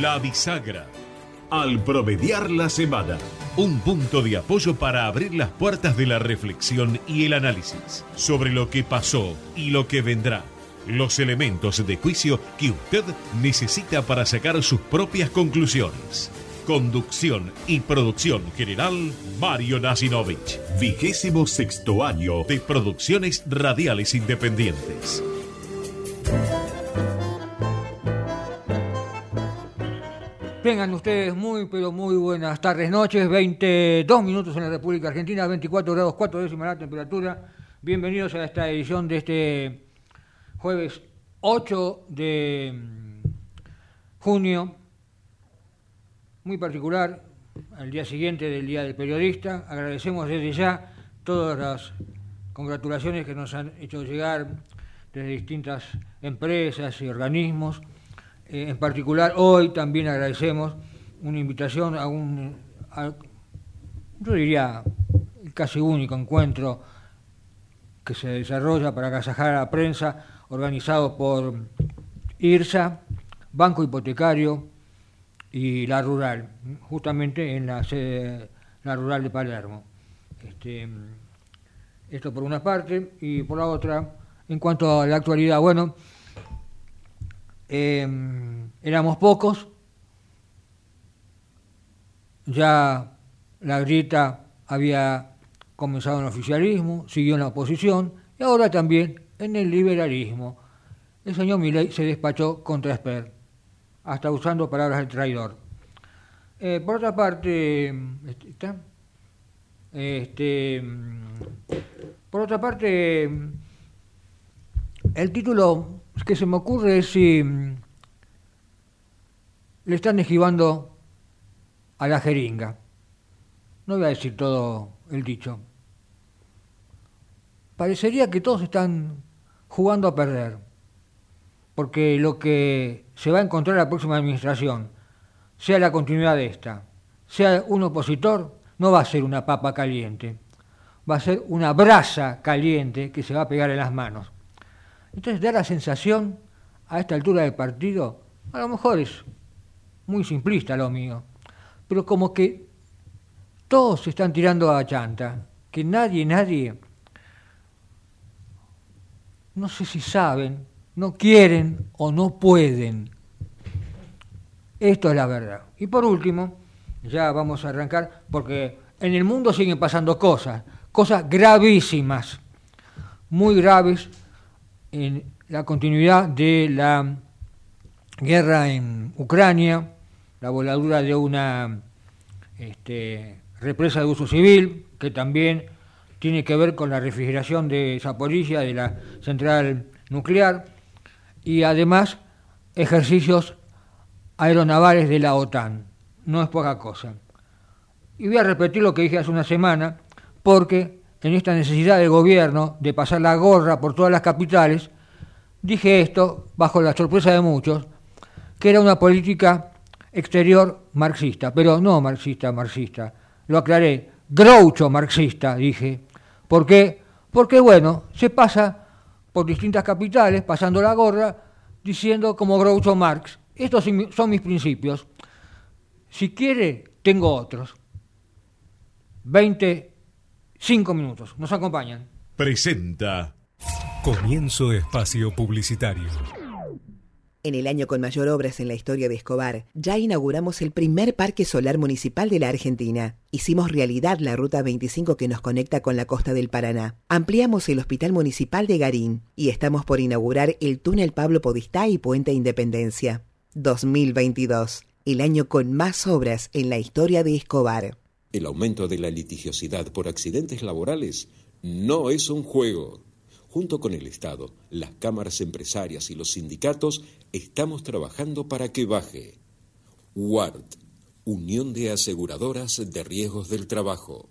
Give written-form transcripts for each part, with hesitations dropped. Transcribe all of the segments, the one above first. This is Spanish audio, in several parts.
La Bisagra. Al promediar la semana, un punto de apoyo para abrir las puertas de la reflexión y el análisis sobre lo que pasó y lo que vendrá. Los elementos de juicio que usted necesita para sacar sus propias conclusiones. Conducción y producción general, Mario Nacinovich. 26º año de Producciones Radiales Independientes. Tengan ustedes muy, pero muy buenas tardes, noches. 22 minutos en la República Argentina, 24 grados 4 décimas la temperatura. Bienvenidos a esta edición de este jueves 8 de junio. Muy particular, al día siguiente del Día del Periodista. Agradecemos desde ya todas las congratulaciones que nos han hecho llegar desde distintas empresas y organismos. En particular, hoy también agradecemos una invitación a yo diría, casi único encuentro que se desarrolla para agasajar a la prensa, organizado por IRSA, Banco Hipotecario y La Rural, justamente en la sede La Rural de Palermo. Esto por una parte, y por la otra, en cuanto a la actualidad, bueno, éramos pocos, ya la grieta había comenzado en el oficialismo, siguió en la oposición y ahora también en el liberalismo. El señor Milei se despachó contra Esper, hasta usando palabras de traidor. Por otra parte, el título que se me ocurre es si le están esquivando a la jeringa. No voy a decir todo el dicho. Parecería que todos están jugando a perder, porque lo que se va a encontrar la próxima administración, sea la continuidad de esta, sea un opositor, no va a ser una papa caliente, va a ser una brasa caliente que se va a pegar en las manos. Entonces da la sensación, a esta altura del partido, a lo mejor es muy simplista lo mío, pero como que todos se están tirando a la chanta, que nadie, no sé si saben, no quieren o no pueden. Esto es la verdad. Y por último, ya vamos a arrancar, porque en el mundo siguen pasando cosas gravísimas, muy graves, en la continuidad de la guerra en Ucrania, la voladura de una represa de uso civil, que también tiene que ver con la refrigeración de Zaporilla, de la central nuclear, y además ejercicios aeronavales de la OTAN. No es poca cosa. Y voy a repetir lo que dije hace una semana, porque en esta necesidad del gobierno de pasar la gorra por todas las capitales, dije esto, bajo la sorpresa de muchos, que era una política exterior marxista, pero no marxista, lo aclaré, groucho marxista, dije. ¿Por qué? Porque, bueno, se pasa por distintas capitales, pasando la gorra, diciendo como Groucho Marx, estos son mis principios, si quiere, tengo otros. 5 minutos, nos acompañan. Presenta. Comienzo espacio publicitario. En el año con mayor obras en la historia de Escobar, ya inauguramos el primer parque solar municipal de la Argentina. Hicimos realidad la Ruta 25 que nos conecta con la costa del Paraná. Ampliamos el Hospital Municipal de Garín y estamos por inaugurar el túnel Pablo Podestá y Puente Independencia. 2022, el año con más obras en la historia de Escobar. El aumento de la litigiosidad por accidentes laborales no es un juego. Junto con el Estado, las cámaras empresarias y los sindicatos estamos trabajando para que baje. UART, Unión de Aseguradoras de Riesgos del Trabajo.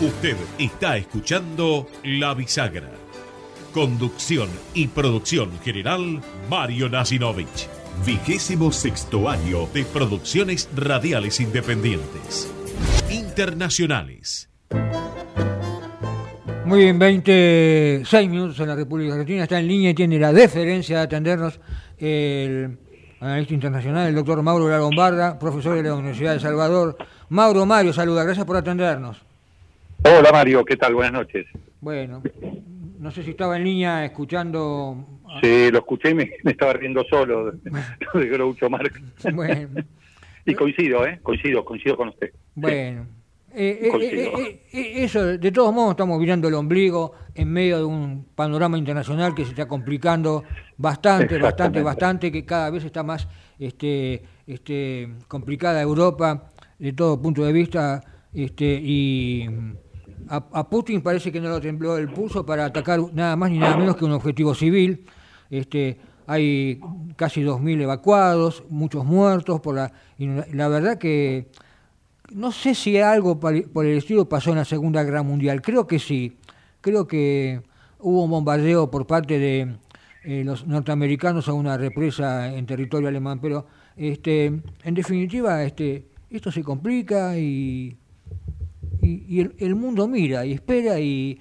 Usted está escuchando La Bisagra. Conducción y producción general, Mario Nacinovich. 26º año de Producciones Radiales Independientes Internacionales. Muy bien, 26 minutos en la República Argentina. Está en línea y tiene la deferencia de atendernos el analista internacional, el doctor Mauro Lagombarda, profesor de la Universidad de Salvador. Mario, saluda, gracias por atendernos. Hola Mario, ¿qué tal? Buenas noches. Bueno, no sé si estaba en línea escuchando... Sí, lo escuché y me estaba riendo solo de Groucho Marx. Bueno. Y coincido, coincido con usted. Bueno, eso, de todos modos estamos mirando el ombligo en medio de un panorama internacional que se está complicando bastante, que cada vez está más complicada Europa de todo punto de vista, y... A Putin parece que no lo tembló el pulso para atacar nada más ni nada menos que un objetivo civil. Hay casi 2.000 evacuados, muchos muertos. La verdad que no sé si algo por el estilo pasó en la Segunda Guerra Mundial. Creo que sí. Creo que hubo un bombardeo por parte de los norteamericanos a una represa en territorio alemán. Pero en definitiva esto se complica y el mundo mira y espera y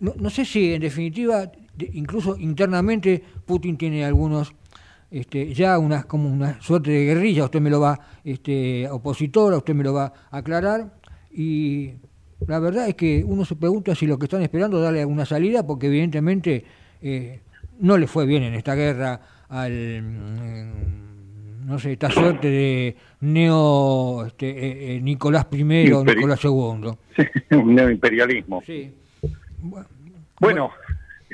no sé si en definitiva, incluso internamente, Putin tiene algunos como una suerte de guerrilla. Usted me lo va opositora, usted me lo va a aclarar, y la verdad es que uno se pregunta si lo que están esperando darle alguna salida, porque evidentemente no le fue bien en esta guerra al esta suerte de Nicolás I, Nicolás II. Sí, un neoimperialismo. Sí. Bueno,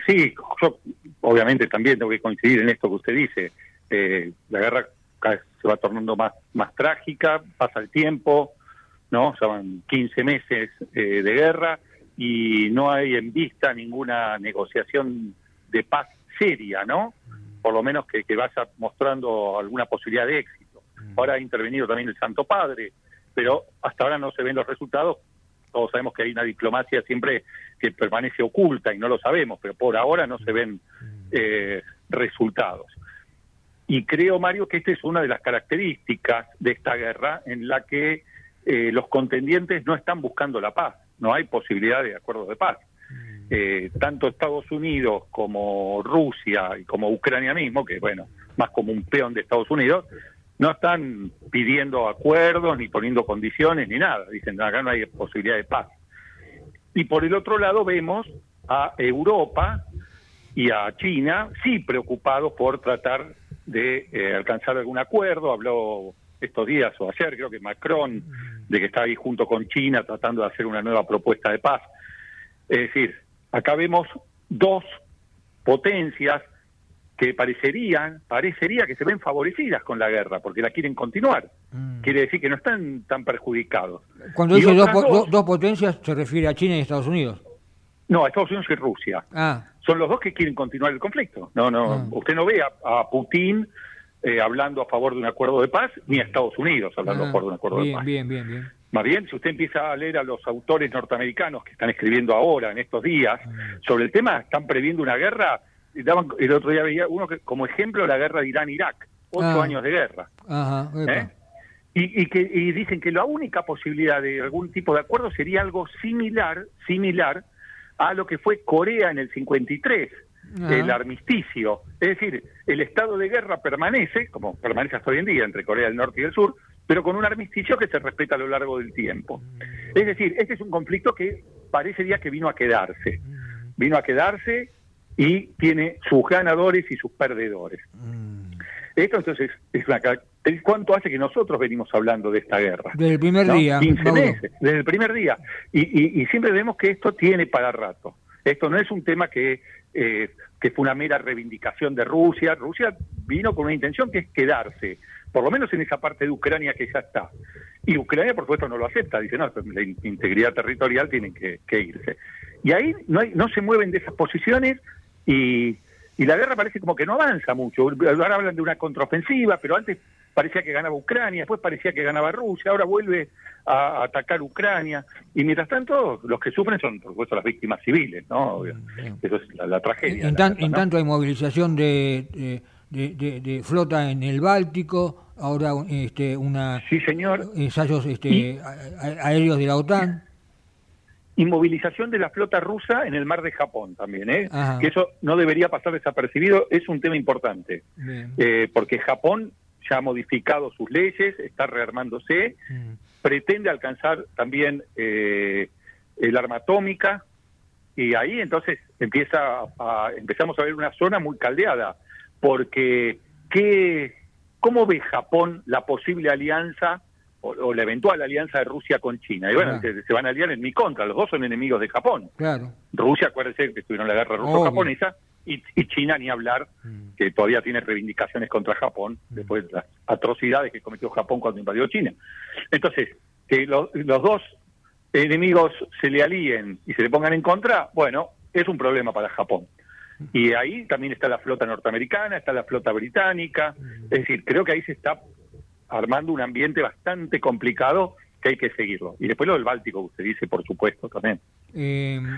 sí, yo obviamente también tengo que coincidir en esto que usted dice. La guerra se va tornando más trágica, pasa el tiempo, ¿no? Ya van 15 meses de guerra y no hay en vista ninguna negociación de paz seria, ¿no? Por lo menos que vaya mostrando alguna posibilidad de éxito. Ahora ha intervenido también el Santo Padre, pero hasta ahora no se ven los resultados. Todos sabemos que hay una diplomacia siempre que permanece oculta y no lo sabemos, pero por ahora no se ven resultados. Y creo, Mario, que esta es una de las características de esta guerra, en la que los contendientes no están buscando la paz, no hay posibilidad de acuerdos de paz. Tanto Estados Unidos como Rusia y como Ucrania mismo, que bueno, más como un peón de Estados Unidos, no están pidiendo acuerdos, ni poniendo condiciones, ni nada. Dicen, acá no hay posibilidad de paz. Y por el otro lado vemos a Europa y a China sí preocupados por tratar de alcanzar algún acuerdo. Habló estos días o ayer, creo que Macron, de que está ahí junto con China tratando de hacer una nueva propuesta de paz. Es decir, acá vemos dos potencias que parecería que se ven favorecidas con la guerra, porque la quieren continuar. Quiere decir que no están tan perjudicados. Cuando dice dos potencias, ¿se refiere a China y Estados Unidos? No, a Estados Unidos y Rusia. Ah. Son los dos que quieren continuar el conflicto. Usted no ve a Putin hablando a favor de un acuerdo de paz, ni a Estados Unidos hablando a favor de un acuerdo de paz. Bien. Más bien, si usted empieza a leer a los autores norteamericanos que están escribiendo ahora, en estos días, sobre el tema, están previendo una guerra. El otro día veía uno que, como ejemplo, la guerra de Irán-Irak, 8 años de guerra. Ajá, y dicen que la única posibilidad de algún tipo de acuerdo sería algo similar a lo que fue Corea en el 53, el armisticio. Es decir, el estado de guerra permanece, como permanece hasta hoy en día, entre Corea del Norte y del Sur, pero con un armisticio que se respeta a lo largo del tiempo. Es decir, este es un conflicto que parecería que vino a quedarse y tiene sus ganadores y sus perdedores. Esto entonces es una característica. ¿Cuánto hace que nosotros venimos hablando de esta guerra? Desde el primer día. 15 meses, desde el primer día. Y siempre vemos que esto tiene para rato. Esto no es un tema que fue una mera reivindicación de Rusia. Rusia vino con una intención que es quedarse, por lo menos en esa parte de Ucrania que ya está. Y Ucrania, por supuesto, no lo acepta. Dice, no, la integridad territorial tiene que irse. Y ahí no se mueven de esas posiciones y la guerra parece como que no avanza mucho. Ahora hablan de una contraofensiva, pero antes parecía que ganaba Ucrania, después parecía que ganaba Rusia, ahora vuelve a atacar Ucrania, y mientras tanto los que sufren son, por supuesto, las víctimas civiles, ¿no? Eso es la tragedia. En tanto hay movilización de flota en el Báltico, ahora sí, señor. Ensayos aéreos de la OTAN. Y movilización de la flota rusa en el mar de Japón también, que eso no debería pasar desapercibido, es un tema importante, porque Japón ya ha modificado sus leyes, está rearmándose, pretende alcanzar también el arma atómica, y ahí entonces empezamos a ver una zona muy caldeada, porque ¿cómo ve Japón la posible alianza o la eventual alianza de Rusia con China? Y bueno, se van a aliar en mi contra, los dos son enemigos de Japón. Claro. Rusia, acuérdense que estuvieron en la guerra ruso-japonesa, y China, ni hablar, que todavía tiene reivindicaciones contra Japón, después de las atrocidades que cometió Japón cuando invadió China. Entonces, que los dos enemigos se le alíen y se le pongan en contra, bueno, es un problema para Japón. Y ahí también está la flota norteamericana, está la flota británica, es decir, creo que ahí se está armando un ambiente bastante complicado que hay que seguirlo. Y después lo del Báltico, usted dice, por supuesto, también.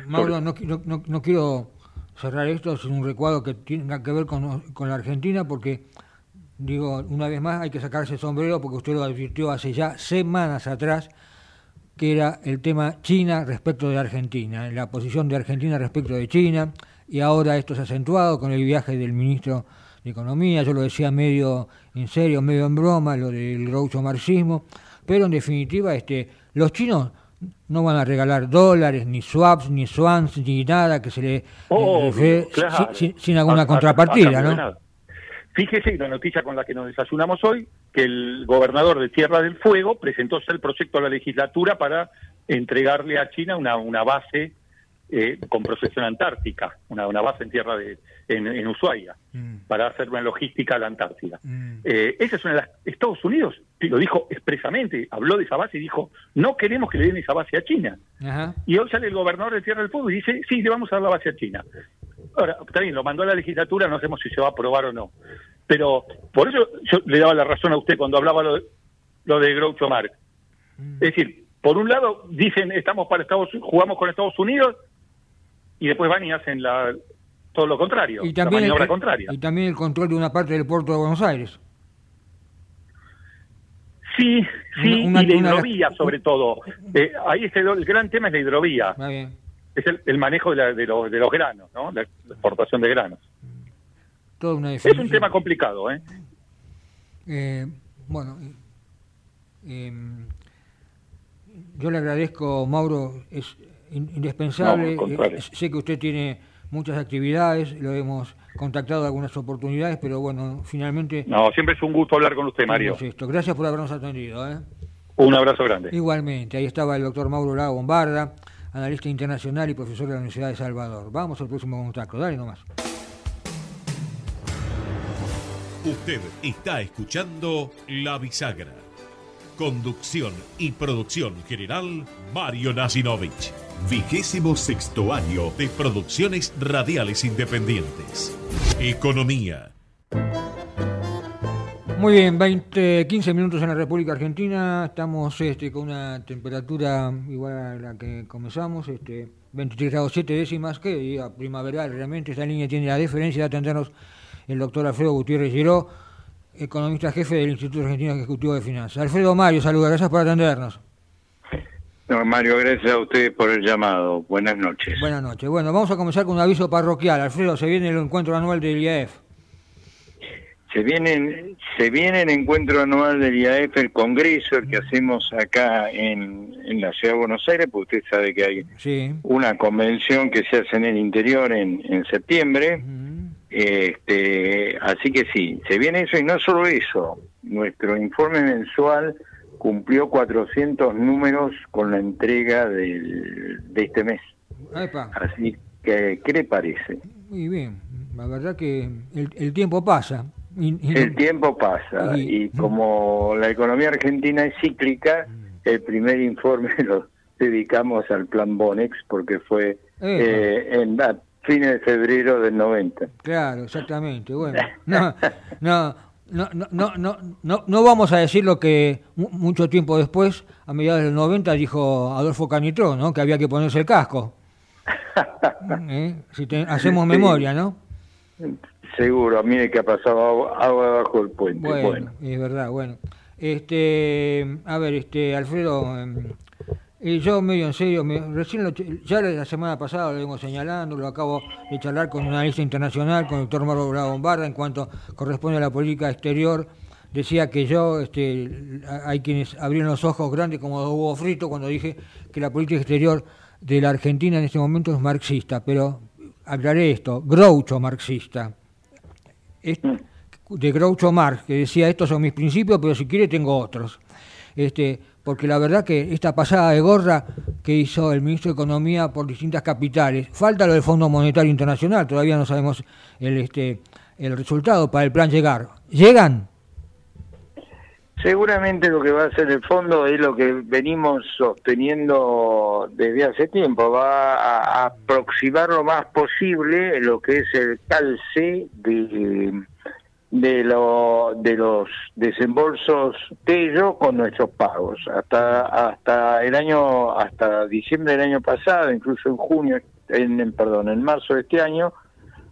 Mauro, no quiero cerrar esto sin un recuadro que tenga que ver con la Argentina, porque, digo, una vez más hay que sacarse el sombrero, porque usted lo advirtió hace ya semanas atrás, que era el tema China respecto de Argentina, la posición de Argentina respecto de China, y ahora esto se ha acentuado con el viaje del ministro de Economía. Yo lo decía medio en serio, medio en broma, lo del groucho marxismo, pero en definitiva los chinos no van a regalar dólares, ni swaps, ni swans, ni nada que se le sin alguna contrapartida, ¿no? Nada. Fíjese la noticia con la que nos desayunamos hoy, que el gobernador de Tierra del Fuego presentó el proyecto a la legislatura para entregarle a China una base con procesión antártica, una base en en Ushuaia, para hacer una logística a la Antártida. Esa es una de las... Estados Unidos lo dijo expresamente, habló de esa base y dijo, no queremos que le den esa base a China. Ajá. Y hoy sale el gobernador de Tierra del Fuego y dice, sí, le vamos a dar la base a China. Ahora, también lo mandó a la legislatura, no sabemos si se va a aprobar o no. Pero por eso yo le daba la razón a usted cuando hablaba lo de Groucho Marx. Es decir, por un lado dicen, jugamos con Estados Unidos, y después van y hacen todo lo contrario, y también la maniobra contraria. Y también el control de una parte del puerto de Buenos Aires. Sí, y la hidrovía sobre todo. Ahí el gran tema es la hidrovía. Ah, bien. Es el manejo de los granos, ¿no? La exportación de granos. Toda una definición. Es un tema complicado, ¿eh? Yo le agradezco, Mauro, es indispensable. Sé que usted tiene muchas actividades, lo hemos contactado en algunas oportunidades, pero bueno, finalmente... No, siempre es un gusto hablar con usted, Mario. Gracias por habernos atendido. Un abrazo grande. Igualmente, ahí estaba el doctor Mauro Lagombarda, analista internacional y profesor de la Universidad de Salvador. Vamos al próximo contacto, dale nomás. Usted está escuchando La Bisagra. Conducción y producción general, Mario Nacinovich. 26º año de Producciones Radiales Independientes. Economía. Muy bien, 15 minutos en la República Argentina. Estamos con una temperatura igual a la que comenzamos, 23 grados 7 décimas, que primaveral realmente. Esta línea tiene la deferencia de atendernos el doctor Alfredo Gutiérrez Giró, economista jefe del Instituto Argentino Ejecutivo de Finanzas. Alfredo, Mario, saludos, gracias por atendernos. No, Mario, gracias a ustedes por el llamado. Buenas noches. Buenas noches. Bueno, vamos a comenzar con un aviso parroquial. Alfredo, se viene el encuentro anual del IAEF. Se viene el encuentro anual del IAEF, el congreso, el que hacemos acá en la ciudad de Buenos Aires, porque usted sabe que hay una convención que se hace en el interior en septiembre. Así que sí, se viene eso, y no solo eso. Nuestro informe mensual cumplió 400 números con la entrega de este mes. Epa. Así que, ¿qué le parece? Muy bien, la verdad que el tiempo pasa. El tiempo pasa, y como la economía argentina es cíclica, el primer informe lo dedicamos al plan Bonex, porque fue a fines de febrero del 90. Claro, exactamente. Bueno, no, No vamos a decir lo que mucho tiempo después, a mediados del 90, dijo Adolfo Canitró, ¿no? Que había que ponerse el casco. Si hacemos memoria, ¿no? Seguro, mire que ha pasado agua abajo del puente. Bueno, es verdad, bueno. A ver, Alfredo, yo medio en serio, ya la semana pasada lo vengo señalando, lo acabo de charlar con un analista internacional, con el doctor Mauro Lagombarda, en cuanto corresponde a la política exterior. Decía que yo, hay quienes abrieron los ojos grandes como dos huevos fritos cuando dije que la política exterior de la Argentina en este momento es marxista, pero aclaré esto, Groucho marxista. De Groucho Marx, que decía, estos son mis principios, pero si quiere tengo otros. Porque la verdad que esta pasada de gorra que hizo el ministro de Economía por distintas capitales, falta lo del Fondo Monetario Internacional, todavía no sabemos el resultado para el plan llegar. ¿Llegan? Seguramente lo que va a hacer el fondo es lo que venimos sosteniendo desde hace tiempo, va a aproximar lo más posible lo que es el calce de los desembolsos de ellos con nuestros pagos. Hasta diciembre del año pasado, incluso en junio, en marzo de este año,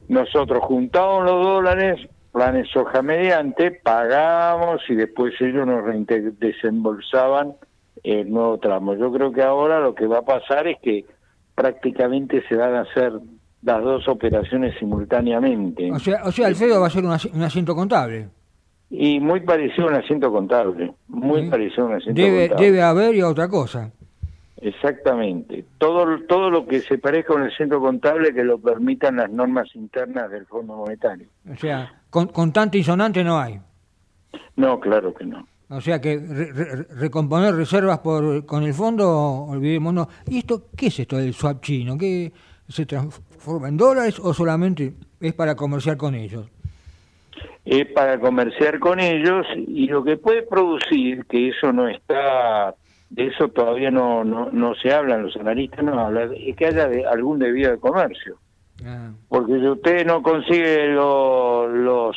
nosotros juntábamos los dólares, planes soja mediante, pagábamos y después ellos nos desembolsaban el nuevo tramo. Yo creo que ahora lo que va a pasar es que prácticamente se van a hacer las dos operaciones simultáneamente. O sea Alfredo va a ser un asiento contable. Y muy parecido a un asiento contable. Muy parecido a un asiento contable. Debe haber y otra cosa. Exactamente. Todo lo que se parezca a un asiento contable que lo permitan las normas internas del Fondo Monetario. O sea, constante y sonante no hay. No, claro que no. O sea que recomponer reservas con el fondo, olvidémonos. ¿Y esto qué es esto del swap chino? ¿Qué se transforma en dólares o solamente es para comerciar con ellos? Es para comerciar con ellos y lo que puede producir, que eso no está... De eso todavía no se hablan, los analistas no hablan, es que haya algún debido de comercio. Porque si usted no consigue los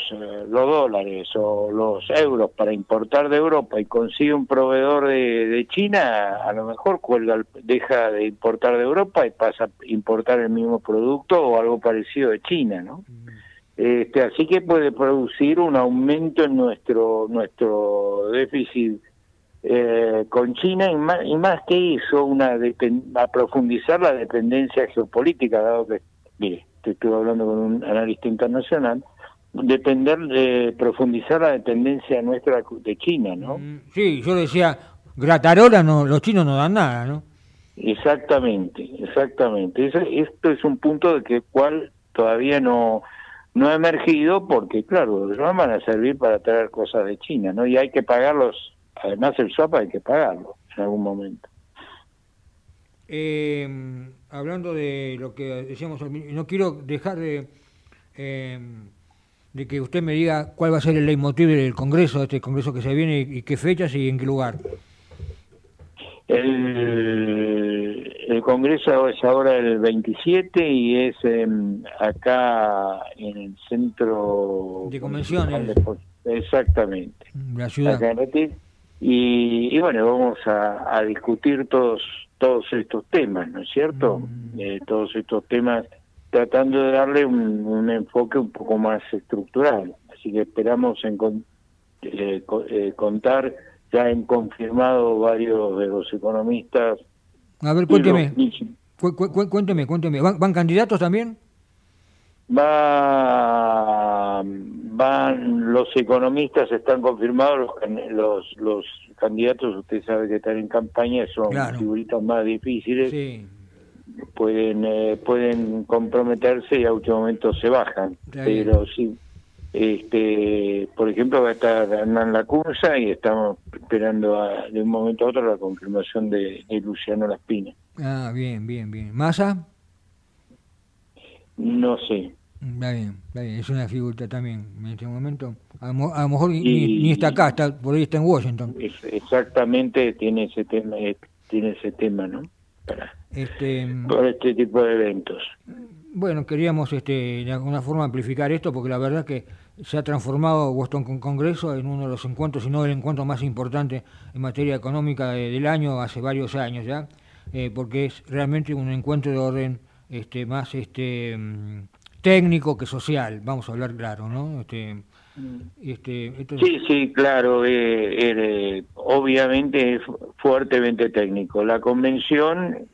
dólares o los euros para importar de Europa y consigue un proveedor de China, a lo mejor deja de importar de Europa y pasa a importar el mismo producto o algo parecido de China, ¿no? Así que puede producir un aumento en nuestro déficit con China y más que eso, a profundizar la dependencia geopolítica, dado que, mire, te estuve hablando con un analista internacional, profundizar la dependencia nuestra de China, ¿no? Sí, yo decía, gratarola, no, los chinos no dan nada, ¿no? Exactamente. Esto es un punto de que cual todavía no ha emergido, porque, claro, los van a servir para traer cosas de China, ¿no? Y hay que pagarlos. Además, el swap hay que pagarlo en algún momento. Hablando de lo que decíamos, no quiero dejar de que usted me diga cuál va a ser el leitmotiv del Congreso, este Congreso que se viene, y qué fechas y en qué lugar. El Congreso es ahora el 27 y es acá en el centro... de convenciones. Exactamente. La ciudad. Y bueno, vamos a discutir todos estos temas, ¿no es cierto? Todos estos temas, tratando de darle un enfoque un poco más estructural. Así que esperamos contar, ya han confirmado varios de los economistas. A ver, cuénteme. ¿Van candidatos también? Van los economistas, están confirmados los candidatos, usted sabe que están en campaña, son figuritas más difíciles, sí. Pueden comprometerse y a último momento se bajan, pero sí, por ejemplo va a estar Hernán Lacunza y estamos esperando de un momento a otro la confirmación de Luciano Laspina. Bien. ¿Massa? No sé. Está bien, es una figura también en este momento. A lo mejor ni está acá, por ahí está en Washington. Exactamente, tiene ese tema, ¿no? Para este tipo de eventos. Bueno, queríamos de alguna forma amplificar esto porque la verdad que se ha transformado Boston Congreso en uno de los encuentros, si no el encuentro más importante en materia económica del año, hace varios años ya, porque es realmente un encuentro de orden más técnico que social, vamos a hablar claro, ¿no? Sí, sí, claro, obviamente es fuertemente técnico. La convención,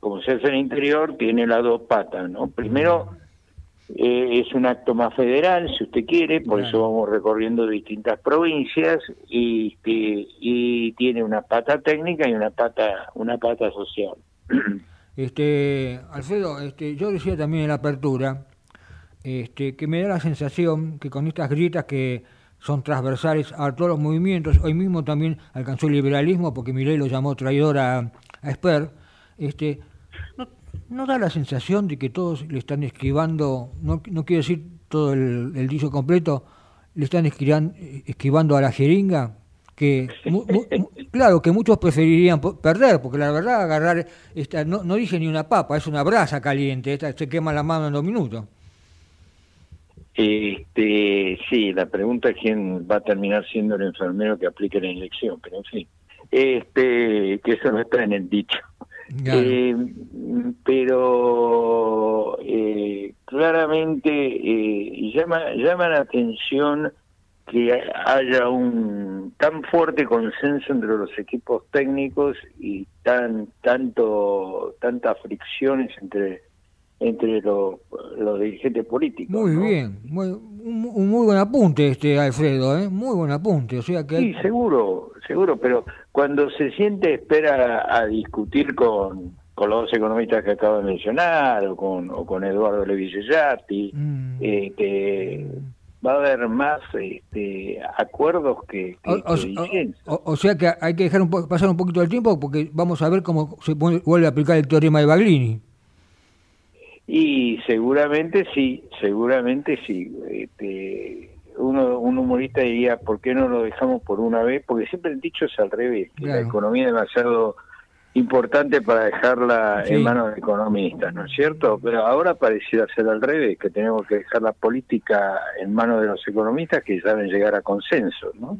como se hace en el interior, tiene las dos patas, ¿no? Primero, es un acto más federal, si usted quiere, por eso vamos recorriendo distintas provincias y tiene una pata técnica y una pata social. Alfredo, yo decía también en la apertura que me da la sensación que con estas grietas que son transversales a todos los movimientos, hoy mismo también alcanzó el liberalismo porque Milei lo llamó traidor a Esper, ¿no da la sensación de que todos le están esquivando, no quiero decir todo el dicho completo, le están esquivando a la jeringa? Que claro, que muchos preferirían perder, porque la verdad agarrar, no dije ni una papa, es una brasa caliente, se quema la mano en 2 minutos. Sí, la pregunta es quién va a terminar siendo el enfermero que aplique la inyección, pero en fin, que eso no está en el dicho. Claro. Pero claramente llama la atención que haya un tan fuerte consenso entre los equipos técnicos y tantas fricciones entre los dirigentes políticos. Muy ¿no? bien, un muy buen apunte Alfredo, muy buen apunte, o sea que sí, seguro, pero cuando se siente espera a discutir con los dos economistas que acabo de mencionar o con Eduardo Levi-Yellati, va a haber más acuerdos o sea que hay que dejar pasar un poquito del tiempo porque vamos a ver cómo se vuelve a aplicar el teorema de Baglini. Y seguramente sí. Un humorista diría, ¿por qué no lo dejamos por una vez? Porque siempre el dicho es al revés, que la economía es demasiado importante para dejarla en manos de economistas, ¿no es cierto? Pero ahora pareciera ser al revés, que tenemos que dejar la política en manos de los economistas que saben llegar a consenso, ¿no?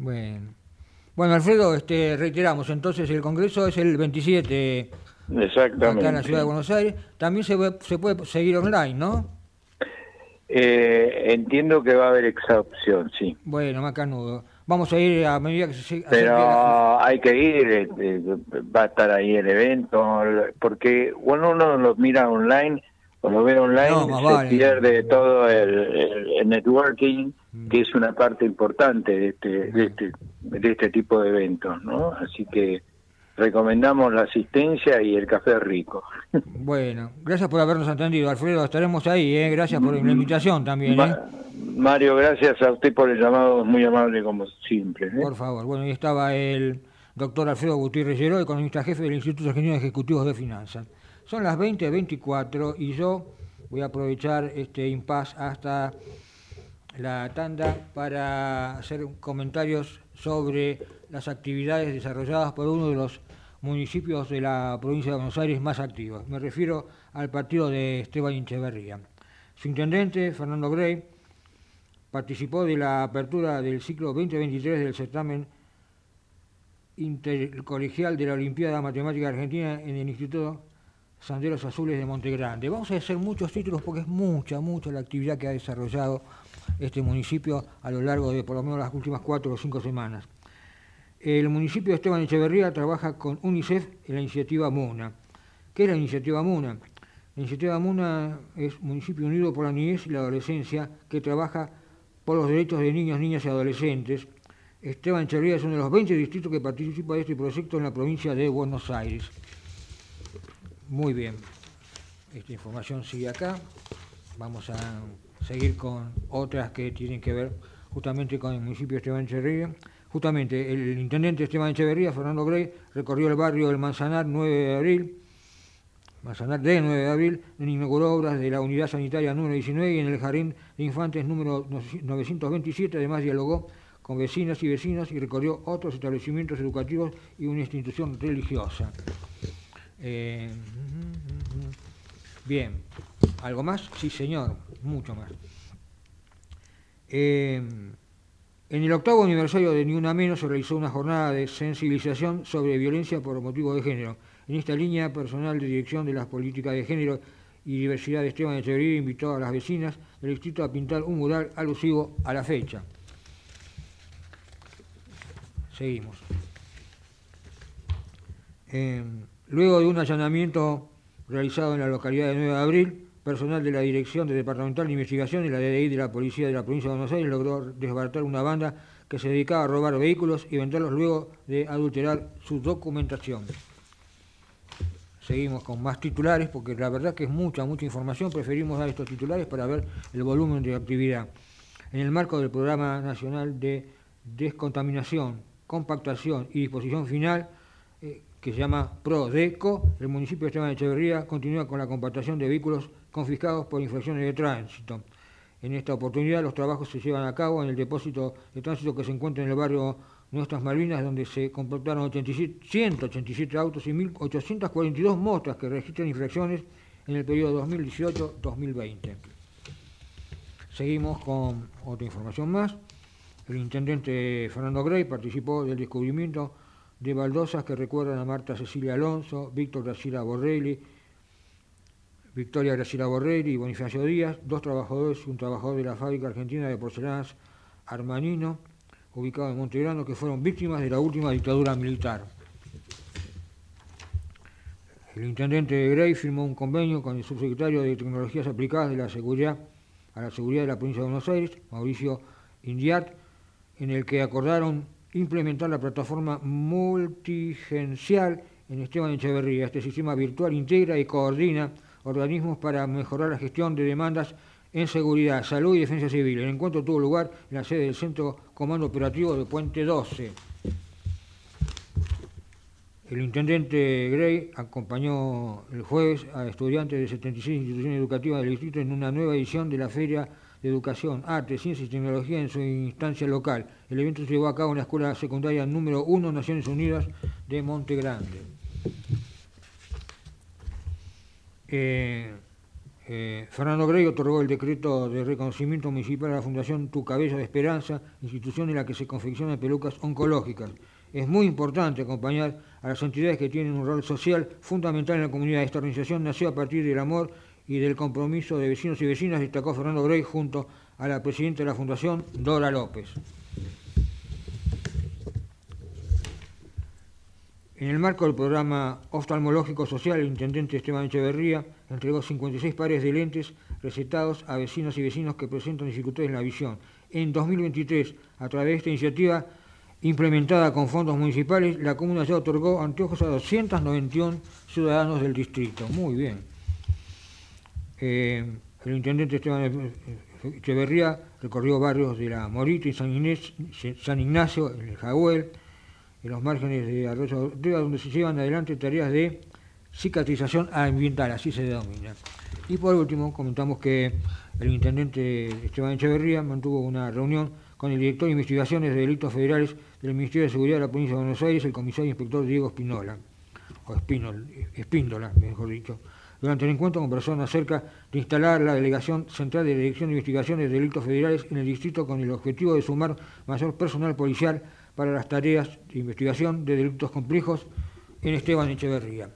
Bueno, Alfredo, reiteramos, entonces el Congreso es el 27... Exactamente. Acá en la ciudad de Buenos Aires. También se puede seguir online, ¿no? Entiendo que va a haber esa opción, sí. Bueno, macanudo. Vamos a ir a medida que se... Pero hay que ir, va a estar ahí el evento, porque cuando uno lo mira online, pierde todo el networking, que es una parte importante de este tipo de eventos, ¿no? Así que recomendamos la asistencia y el café rico. Bueno, gracias por habernos atendido, Alfredo. Estaremos ahí, gracias por la invitación también. Mario, gracias a usted por el llamado, muy amable como siempre. Por favor. Bueno, ahí estaba el doctor Alfredo Gutiérrez Lleró, economista jefe del Instituto Argentino de Ejecutivos de Finanzas. Son las 20:24 y yo voy a aprovechar este impasse hasta la tanda para hacer comentarios sobre las actividades desarrolladas por uno de los municipios de la provincia de Buenos Aires más activos. Me refiero al partido de Esteban Echeverría. Su intendente, Fernando Gray, participó de la apertura del ciclo 2023 del certamen intercolegial de la Olimpiada Matemática Argentina en el Instituto Senderos Azules de Montegrande. Vamos a hacer muchos títulos porque es mucha la actividad que ha desarrollado este municipio a lo largo de por lo menos las últimas 4 o 5 semanas. El municipio de Esteban Echeverría trabaja con UNICEF en la iniciativa MUNA. ¿Qué es la iniciativa MUNA? La iniciativa MUNA es Municipio Unido por la Niñez y la Adolescencia, que trabaja por los derechos de niños, niñas y adolescentes. Esteban Echeverría es uno de los 20 distritos que participa de este proyecto en la provincia de Buenos Aires. Muy bien, esta información sigue acá. Vamos a seguir con otras que tienen que ver justamente con el municipio de Esteban Echeverría. Justamente, el intendente Esteban Echeverría, Fernando Gray, recorrió el barrio del Manzanar de 9 de abril, inauguró obras de la unidad sanitaria número 19 y en el jardín de infantes número 927, además dialogó con vecinas y vecinos y recorrió otros establecimientos educativos y una institución religiosa. Bien, ¿Algo más? Sí, señor, mucho más. En el 8º aniversario de Ni Una Menos se realizó una jornada de sensibilización sobre violencia por motivos de género. En esta línea, personal de dirección de las políticas de género y diversidad de Esteban Echeverría invitó a las vecinas del distrito a pintar un mural alusivo a la fecha. Seguimos. Luego de un allanamiento realizado en la localidad de 9 de abril, personal de la Dirección de Departamental de Investigación y la DDI de la Policía de la Provincia de Buenos Aires logró desbaratar una banda que se dedicaba a robar vehículos y venderlos luego de adulterar su documentación. Seguimos con más titulares, porque la verdad que es mucha información. Preferimos dar estos titulares para ver el volumen de actividad. En el marco del Programa Nacional de Descontaminación, Compactación y Disposición Final, que se llama PRODECO, el municipio de Esteban Echeverría continúa con la compactación de vehículos confiscados por infracciones de tránsito. En esta oportunidad los trabajos se llevan a cabo en el depósito de tránsito que se encuentra en el barrio Nuestras Malvinas, donde se compactaron 187 autos y 1.842 motos que registran infracciones en el periodo 2018-2020. Seguimos con otra información más. El intendente Fernando Gray participó del descubrimiento de baldosas que recuerdan a Marta Cecilia Alonso, Victoria Graciela Borrelli y Bonifacio Díaz, dos trabajadores, un trabajador de la fábrica argentina de porcelanas Armanino, ubicado en Montegrande, que fueron víctimas de la última dictadura militar. El intendente Gray firmó un convenio con el subsecretario de Tecnologías Aplicadas de la Seguridad a la Seguridad de la Provincia de Buenos Aires, Mauricio Indiart, en el que acordaron implementar la plataforma multigencial en Esteban Echeverría. Este sistema virtual integra y coordina organismos para mejorar la gestión de demandas en seguridad, salud y defensa civil. El encuentro tuvo lugar en la sede del Centro Comando Operativo de Puente 12. El intendente Gray acompañó el jueves a estudiantes de 76 instituciones educativas del distrito en una nueva edición de la Feria de Educación, Arte, Ciencia y Tecnología en su instancia local. El evento se llevó a cabo en la Escuela Secundaria número 1, Naciones Unidas, de Montegrande. Fernando Gray otorgó el decreto de reconocimiento municipal a la Fundación Tu Cabello de Esperanza, institución en la que se confeccionan pelucas oncológicas. Es muy importante acompañar a las entidades que tienen un rol social fundamental en la comunidad. Esta organización nació a partir del amor y del compromiso de vecinos y vecinas, destacó Fernando Gray junto a la presidenta de la Fundación, Dora López. En el marco del programa oftalmológico social, el intendente Esteban Echeverría entregó 56 pares de lentes recetados a vecinos y vecinos que presentan dificultades en la visión. En 2023, a través de esta iniciativa implementada con fondos municipales, la comuna ya otorgó anteojos a 291 ciudadanos del distrito. Muy bien. El intendente Esteban Echeverría recorrió barrios de La Morita y San Ignacio, el Jagüel, en los márgenes de Arroyo Ortega, donde se llevan adelante tareas de cicatrización ambiental, así se denomina. Y por último, comentamos que el intendente Esteban Echeverría mantuvo una reunión con el director de investigaciones de delitos federales del Ministerio de Seguridad de la Provincia de Buenos Aires, el comisario inspector Diego Espíndola, mejor dicho. Durante el encuentro conversaron acerca de instalar la Delegación Central de la Dirección de Investigaciones de Delitos Federales en el distrito con el objetivo de sumar mayor personal policial para las tareas de investigación de delitos complejos en Esteban Echeverría.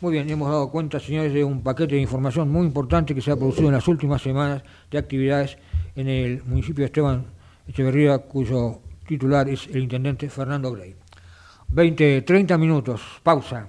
Muy bien, hemos dado cuenta, señores, de un paquete de información muy importante que se ha producido en las últimas semanas de actividades en el municipio de Esteban Echeverría, cuyo titular es el intendente Fernando Gray. 20-30 minutos, pausa.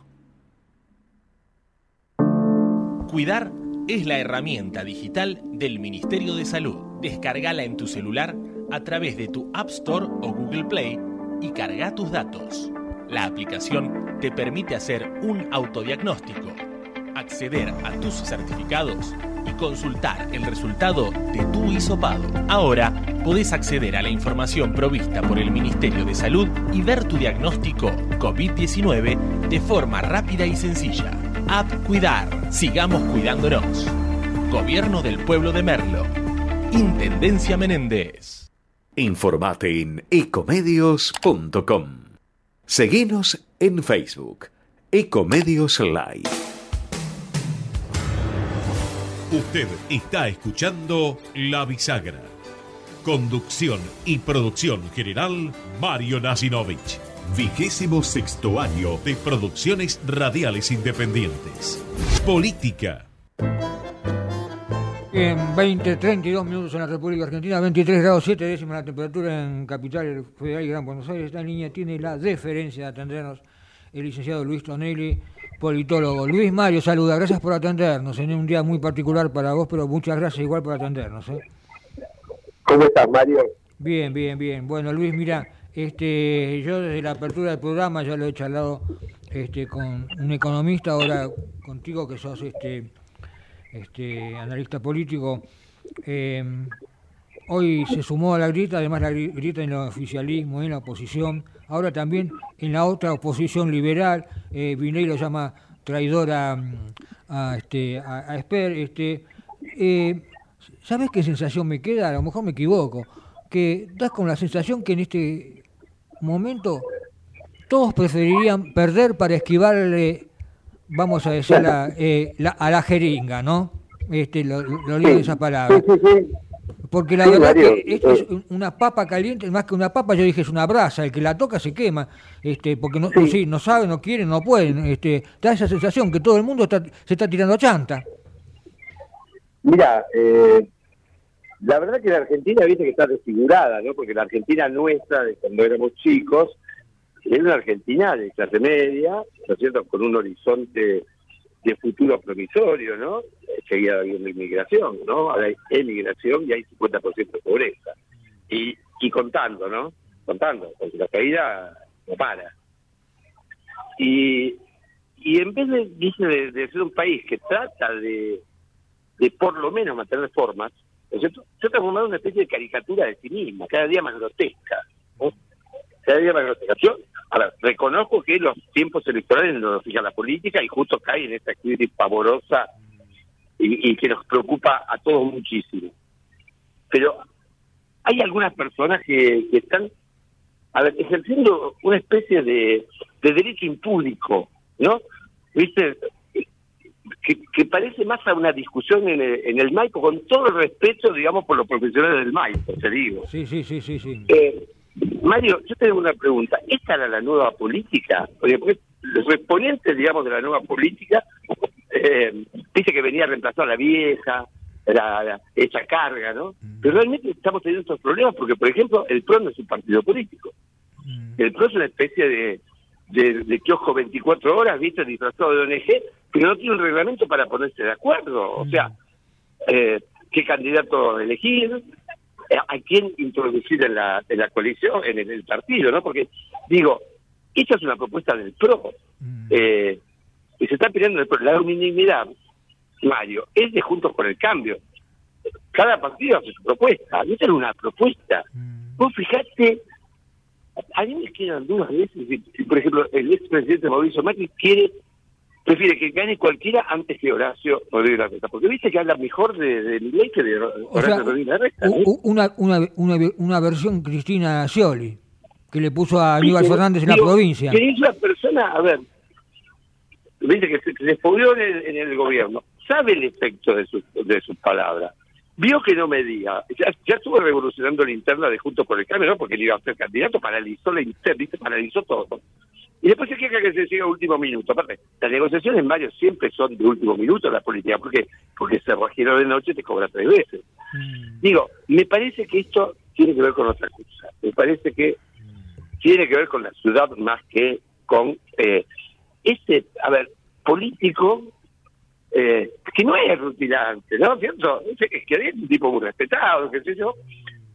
Cuidar es la herramienta digital del Ministerio de Salud. Descargala en tu celular a través de tu App Store o Google Play y carga tus datos. La aplicación te permite hacer un autodiagnóstico, acceder a tus certificados y consultar el resultado de tu hisopado. Ahora podés acceder a la información provista por el Ministerio de Salud y ver tu diagnóstico COVID-19 de forma rápida y sencilla. App Cuidar. Sigamos cuidándonos. Gobierno del Pueblo de Merlo. Intendencia Menéndez. Informate en ecomedios.com. Seguinos en Facebook. Ecomedios Live. Usted está escuchando La Bisagra. Conducción y producción general, Mario Nacinovich. 26º año de Producciones Radiales Independientes. Política. En 20:32 minutos en la República Argentina, 23 grados 7 décimas la temperatura en Capital Federal y Gran Buenos Aires. La línea tiene la deferencia de atendernos el licenciado Luis Tonelli, politólogo. Luis Mario, saluda, gracias por atendernos en un día muy particular para vos, pero muchas gracias igual por atendernos, ¿eh? ¿Cómo estás, Mario? Bien, bien, bien. Bueno, Luis, mira, yo desde la apertura del programa ya lo he charlado con un economista, ahora contigo que sos analista político. Hoy se sumó a la grieta, además la grieta en el oficialismo, en la oposición, ahora también en la otra oposición liberal. Milei lo llama traidor a Esper. ¿Sabes qué sensación me queda? A lo mejor me equivoco, que das con la sensación que en este momento todos preferirían perder para esquivarle, vamos a decir, a la jeringa, ¿no? Lo leo esa palabra. Porque la verdad que esto es una papa caliente, más que una papa, yo dije, es una brasa, el que la toca se quema, porque no, sí, no saben, no quieren, no pueden, da esa sensación que todo el mundo se está tirando a chanta. Mira, la verdad que la Argentina, viste que está desfigurada, ¿no? Porque la Argentina nuestra, de cuando éramos chicos, era una Argentina de clase media, ¿no es cierto?, con un horizonte de futuro promisorio, ¿no? Seguía habiendo inmigración, ¿no? Hay emigración y hay 50% de pobreza. Y contando, ¿no? Contando, porque la caída no para. Y en vez de ser un país que trata de por lo menos mantener formas, ¿no es cierto?, se ha transformado en una especie de caricatura de sí misma, cada día más grotesca, ¿no? Cada día más grotesca. Ahora, reconozco que los tiempos electorales no nos fija la política y justo cae en esta crisis pavorosa y que nos preocupa a todos muchísimo. Pero hay algunas personas que están ejerciendo una especie de derecho impúdico, ¿no? ¿Viste? Que parece más a una discusión en el Maipo, con todo el respeto, digamos, por los profesionales del Maipo, te digo. Sí. Mario, yo tengo una pregunta. ¿Esta era la nueva política? Porque los exponentes, digamos, de la nueva política dice que venía a reemplazar a la vieja, esa carga, ¿no? Pero realmente estamos teniendo estos problemas porque, por ejemplo, el PRO no es un partido político. El PRO es una especie de kiosco 24 horas, ¿viste?, disfrazado de ONG, pero no tiene un reglamento para ponerse de acuerdo. O sea, qué candidato elegir, a quién introducir en la coalición, en el partido, ¿no? Porque, digo, esta es una propuesta del PRO. Y se está peleando del PRO. La unanimidad, Mario, es de Juntos por el Cambio. Cada partido hace su propuesta. Esta era una propuesta. Vos fijate, a mí me quedan dudas de veces si, por ejemplo, el expresidente Mauricio Macri prefiere que gane cualquiera antes que Horacio Rodríguez Larreta, porque viste que habla mejor de Milei que de Horacio Rodríguez Larreta, ¿eh? Una versión Cristina Scioli, que le puso a Aníbal Fernández en la provincia. Que es una persona, a ver, viste que se despobló en el gobierno, sabe el efecto de sus palabras, vio que no medía, ya estuvo revolucionando la interna de Juntos por el Cambio, ¿no?, porque él iba a ser candidato, paralizó la interna, ¿viste?, paralizó todo. Y después se queja que se llega a último minuto. Aparte, las negociaciones, Mario, siempre son de último minuto en la política. ¿Por qué? Porque se rojero de noche te cobra 3 veces. Digo, me parece que esto tiene que ver con otra cosa. Me parece que tiene que ver con la ciudad más que con político que no es rutilante, ¿no? ¿Cierto? Es que es un tipo muy respetado, qué sé yo,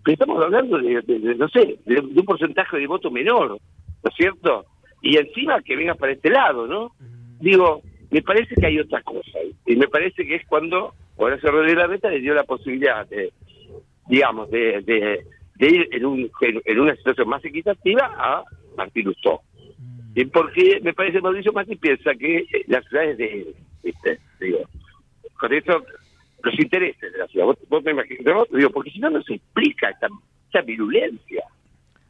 pero estamos hablando de un porcentaje de voto menor, ¿no es cierto? Y encima que venga para este lado, ¿no? Digo, me parece que hay otra cosa, y me parece que es cuando Horacio Rodríguez Larreta le dio la posibilidad de, digamos, de ir en una situación más equitativa a Martín Lustó. Porque me parece Mauricio Macri piensa que la ciudad es de él, ¿viste? Digo, con eso los intereses de la ciudad. Vos me imaginas, ¿no? Digo, porque si no, no se explica esta virulencia,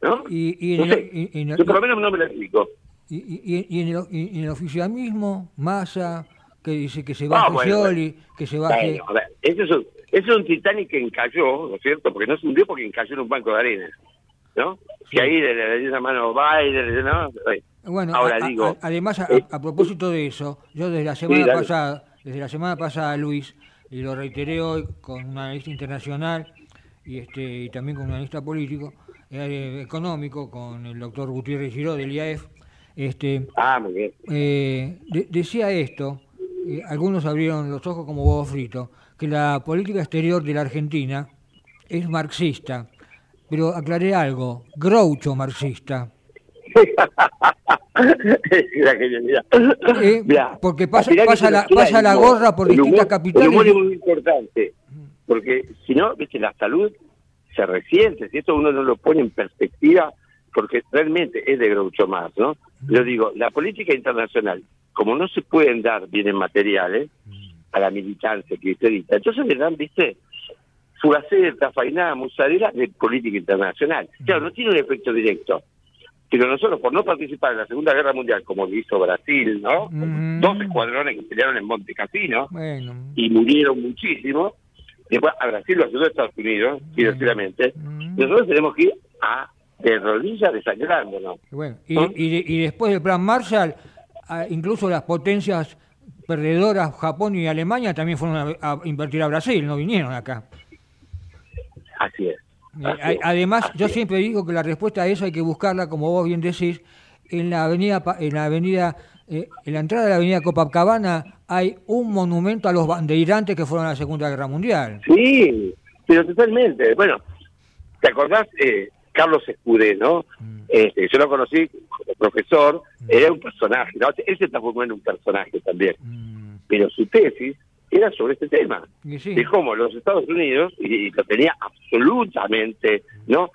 ¿no? Yo por lo menos no me la explico. Y en el oficialismo, Massa, que dice que se baje Scioli, que se baje... Bueno, eso es un Titanic que encalló, ¿no es cierto? Porque no se hundió porque encalló en un banco de arena, ¿no? Que ahí le dio la mano Biden, ¿no? Bueno, ahora digo... Además, a propósito de eso, yo desde la semana pasada, Luis, y lo reiteré hoy con un analista internacional y también con un analista político, económico, con el doctor Gutiérrez Giró del IAEF, muy bien. Decía esto, algunos abrieron los ojos como huevo frito, que la política exterior de la Argentina es marxista, pero aclaré algo, Groucho marxista. Porque pasa la gorra por distintas capitales. El humor es muy importante, porque si no, viste, la salud se resiente, si esto uno no lo pone en perspectiva, porque realmente es de Groucho Marx, ¿no? Yo digo, la política internacional, como no se pueden dar bienes materiales a la militancia kirchnerista, entonces le dan, viste, fugaceta, fainada, musarela de política internacional. Claro, no tiene un efecto directo. Pero nosotros, por no participar en la Segunda Guerra Mundial, como lo hizo Brasil, ¿no? Mm. 2 escuadrones que pelearon en Monte Cassino y murieron muchísimo. Después a Brasil lo ayudó a Estados Unidos, financieramente. Nosotros tenemos que ir de rodillas desangrándonos. Bueno, y después del Plan Marshall, incluso las potencias perdedoras, Japón y Alemania, también fueron a invertir a Brasil, no vinieron acá. Así es. Además, yo siempre digo que la respuesta a eso hay que buscarla, como vos bien decís, en la entrada de la avenida Copacabana hay un monumento a los bandeirantes que fueron a la Segunda Guerra Mundial. Sí, pero totalmente. Bueno, ¿te acordás? Carlos Escudé, ¿no? Yo lo conocí como profesor, era un personaje, ¿no? Él se transformó en un personaje también, pero su tesis era sobre este tema, de cómo los Estados Unidos, y lo tenía absolutamente, ¿no?,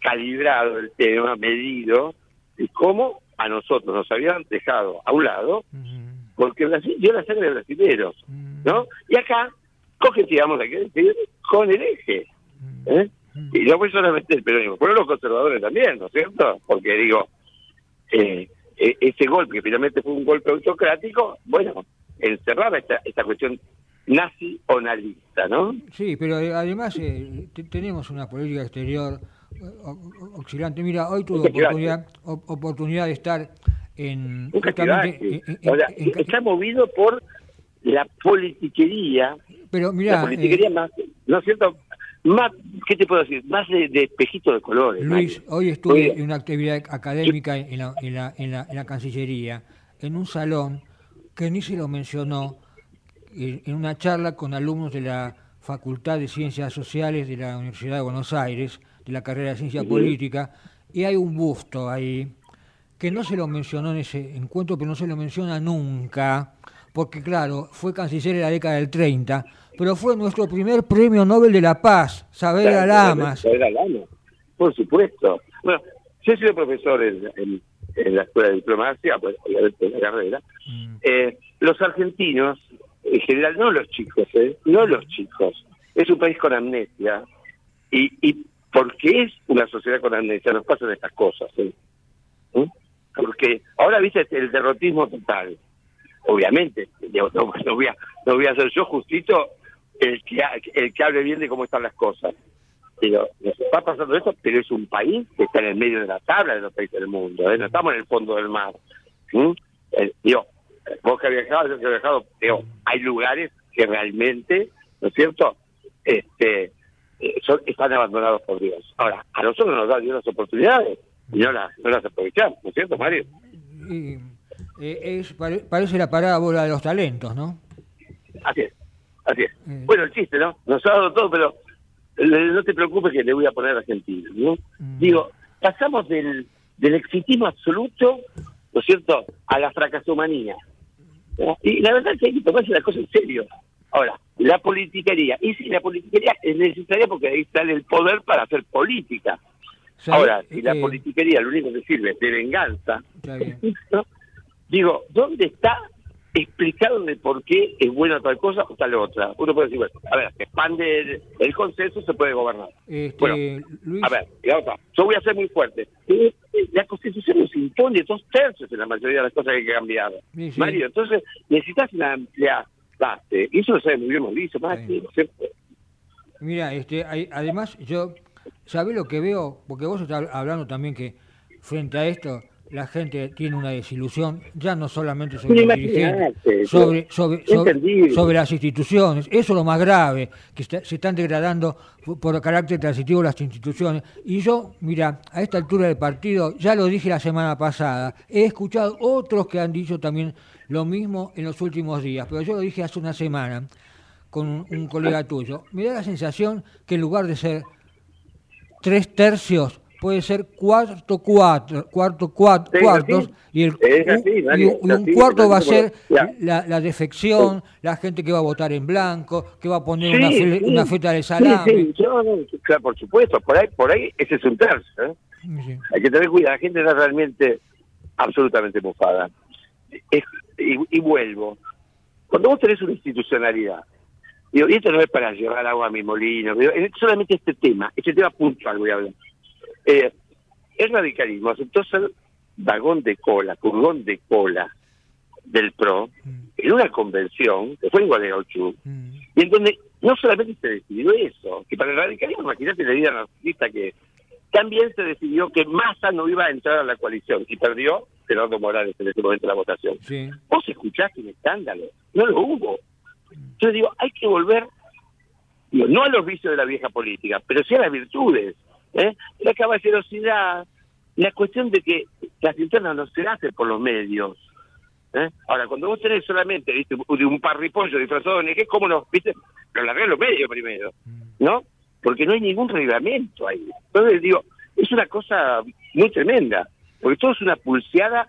calibrado el tema, medido, de cómo a nosotros nos habían dejado a un lado, porque Brasil dio la sangre de brasileños, ¿no? Y acá coqueteamos, hay que decir, con el eje, ¿eh? Y no fue solamente el peronismo, fueron los conservadores también, ¿no es cierto? Porque digo, ese golpe, que finalmente fue un golpe autocrático, bueno, encerraba esta cuestión nazi o nazista, ¿no? Sí, pero además tenemos una política exterior oscilante. Mira, hoy tuve oportunidad de estar en... está movido por la politiquería. Pero mira, la politiquería más, ¿no es cierto? Más, ¿qué te puedo decir? Más de espejito de colores. Luis, Mario, hoy estuve en una actividad académica en la Cancillería, en un salón que ni se lo mencionó, en una charla con alumnos de la Facultad de Ciencias Sociales de la Universidad de Buenos Aires, de la carrera de Ciencia Política, y hay un busto ahí, que no se lo mencionó en ese encuentro, pero no se lo menciona nunca, porque claro, fue canciller en la década del 30, pero fue nuestro primer premio Nobel de la Paz, Saavedra Lamas. Saavedra Lamas, por supuesto. Bueno, yo he sido profesor en la Escuela de Diplomacia, pues obviamente en la carrera, los argentinos, en general, no los chicos, es un país con amnesia, y porque es una sociedad con amnesia, nos pasan estas cosas, porque ahora viste el derrotismo total, obviamente, no voy a hacer yo justito el que hable bien de cómo están las cosas, pero nos está pasando eso, pero es un país que está en el medio de la tabla de los países del mundo, no estamos en el fondo del mar. Vos que has viajado, yo que he viajado, hay lugares que realmente, ¿no es cierto?, están abandonados por Dios. Ahora, a nosotros nos da Dios las oportunidades y no las aprovechamos, ¿no es cierto, Mario? Parece la parábola de los talentos, ¿no? Así es, así es. Bueno, el chiste, ¿no? Nos ha dado todo, pero no te preocupes que le voy a poner Argentina, ¿no? Digo, pasamos del exitismo absoluto, ¿no es cierto?, a la fracasomanía. Y la verdad es que hay que tomarse la cosa en serio. Ahora, la politiquería. Y sí, la politiquería es necesaria porque ahí está el poder para hacer política. Ahora, si la politiquería lo único que sirve es de venganza, ¿no? Digo, ¿dónde está explicado de por qué es buena tal cosa o tal otra? Uno puede decir, bueno, a ver, se expande el consenso, se puede gobernar. Bueno, Luis... a ver, la otra, yo voy a ser muy fuerte. La Constitución nos impone 2/3 en la mayoría de las cosas que hay que cambiar. Sí, sí. Mario, entonces necesitas una amplia base. Y eso lo sabe muy bien Mauricio Macri, ¿no es cierto? Mira, además yo... ¿Sabés lo que veo? Porque vos estás hablando también que frente a esto la gente tiene una desilusión, ya no solamente sobre los dirigentes, sobre las instituciones. Eso es lo más grave, que se están degradando por carácter transitivo las instituciones. Y yo, mira, a esta altura del partido, ya lo dije la semana pasada, he escuchado otros que han dicho también lo mismo en los últimos días, pero yo lo dije hace una semana con un colega tuyo. Me da la sensación que en lugar de ser 3/3, puede ser cuartos, y un cuarto va a ser la defección, la gente que va a votar en blanco, que va a poner una feta de salame. Sí, claro, por supuesto, por ahí ese es un tercio, ¿eh? Sí. Hay que tener cuidado, la gente está realmente absolutamente mofada. Y vuelvo, cuando vos tenés una institucionalidad, y esto no es para llevar agua a mi molino, solamente este tema puntual voy a hablar. El radicalismo aceptó ser furgón de cola del PRO en una convención que fue en Gualeguaychú, y en donde no solamente se decidió eso, que para el radicalismo, imagínate la vida narcisista, que también se decidió que Massa no iba a entrar a la coalición, y perdió Fernando Morales en ese momento la votación. Sí. Vos escuchaste un escándalo, no lo hubo. Yo digo, hay que volver, digo, no a los vicios de la vieja política, pero sí a las virtudes, ¿eh? La caballerosidad, la cuestión de que las internas no se hacen por los medios, ¿eh? Ahora, cuando vos tenés solamente, ¿viste?, un parripollo disfrazado de ONG, ¿cómo no? ¿Viste? Lo largué a los medios primero, ¿no? Porque no hay ningún reglamento ahí. Entonces, digo, es una cosa muy tremenda, porque todo es una pulseada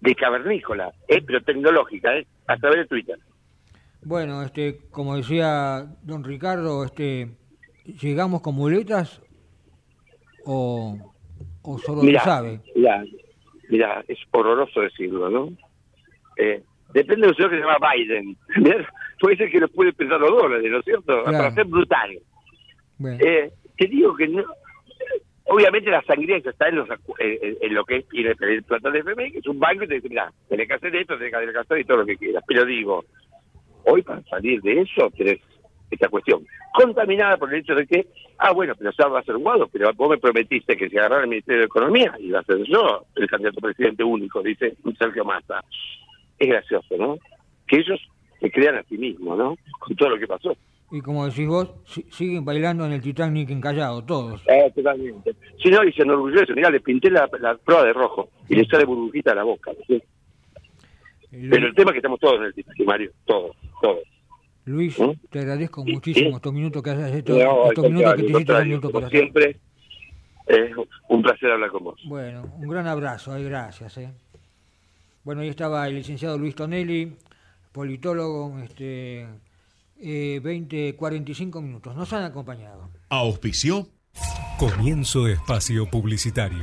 de cavernícola, pero tecnológica, a través de Twitter. Bueno, como decía don Ricardo, ¿llegamos con muletas o solo lo sabe? Mirá, es horroroso decirlo, ¿no? Depende de un señor que se llama Biden. Puede ser que nos puede pesar los dólares, ¿no es cierto? Claro. Para ser brutal. Bueno. Te digo que no... Obviamente la sangría que está en lo que es el plantón de FMI, que es un banco, y te dice, mirá, tenés que hacer esto, tenés que hacer y todo lo que quieras. Pero digo... Hoy, para salir de eso, tenés esta cuestión contaminada por el hecho de que, bueno, pero ya va a ser Guado, pero vos me prometiste que si agarrara el Ministerio de Economía, iba a ser yo el candidato presidente único, dice Sergio Massa. Es gracioso, ¿no? Que ellos se crean a sí mismos, ¿no? Con todo lo que pasó. Y como decís vos, siguen bailando en el Titanic encallado, todos. Totalmente. Si no, y se enorgullecen. Mirá, le pinté la proa de rojo y le sale burbujita a la boca, ¿sí? Pero el tema es que estamos todos en el Titanic, Mario, todos. Luis, te agradezco muchísimo estos minutos que has hecho, estos minutos que te hiciste. Siempre es un placer hablar con vos. Bueno, un gran abrazo, gracias. Bueno, ahí estaba el licenciado Luis Tonelli, politólogo, 45 minutos. Nos han acompañado. Auspició. Comienzo de espacio publicitario.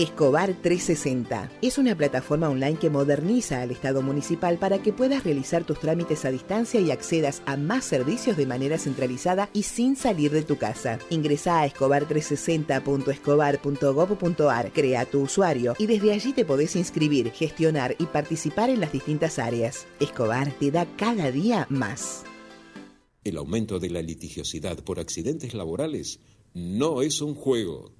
Escobar 360 es una plataforma online que moderniza al Estado municipal para que puedas realizar tus trámites a distancia y accedas a más servicios de manera centralizada y sin salir de tu casa. Ingresá a escobar360.escobar.gov.ar, crea tu usuario y desde allí te podés inscribir, gestionar y participar en las distintas áreas. Escobar te da cada día más. El aumento de la litigiosidad por accidentes laborales no es un juego.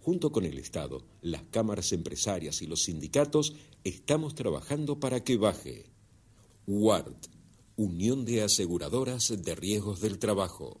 Junto con el Estado, las cámaras empresarias y los sindicatos, estamos trabajando para que baje. UART, Unión de Aseguradoras de Riesgos del Trabajo.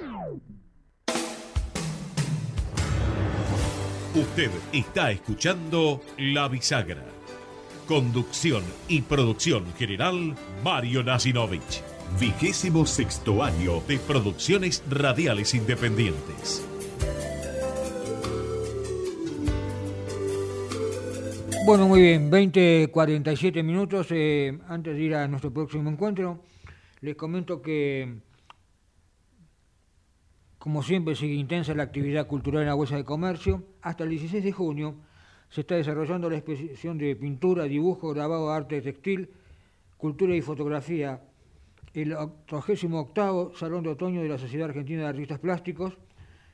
Usted está escuchando La Bisagra. Conducción y producción general, Mario Nacinovich. 26º año de Producciones Radiales Independientes. Bueno, muy bien, 20:47 minutos. Antes de ir a nuestro próximo encuentro, les comento que, como siempre, sigue intensa la actividad cultural en la Bolsa de Comercio. Hasta el 16 de junio se está desarrollando la exposición de pintura, dibujo, grabado, arte textil, cultura y fotografía, el 88º Salón de Otoño de la Sociedad Argentina de Artistas Plásticos,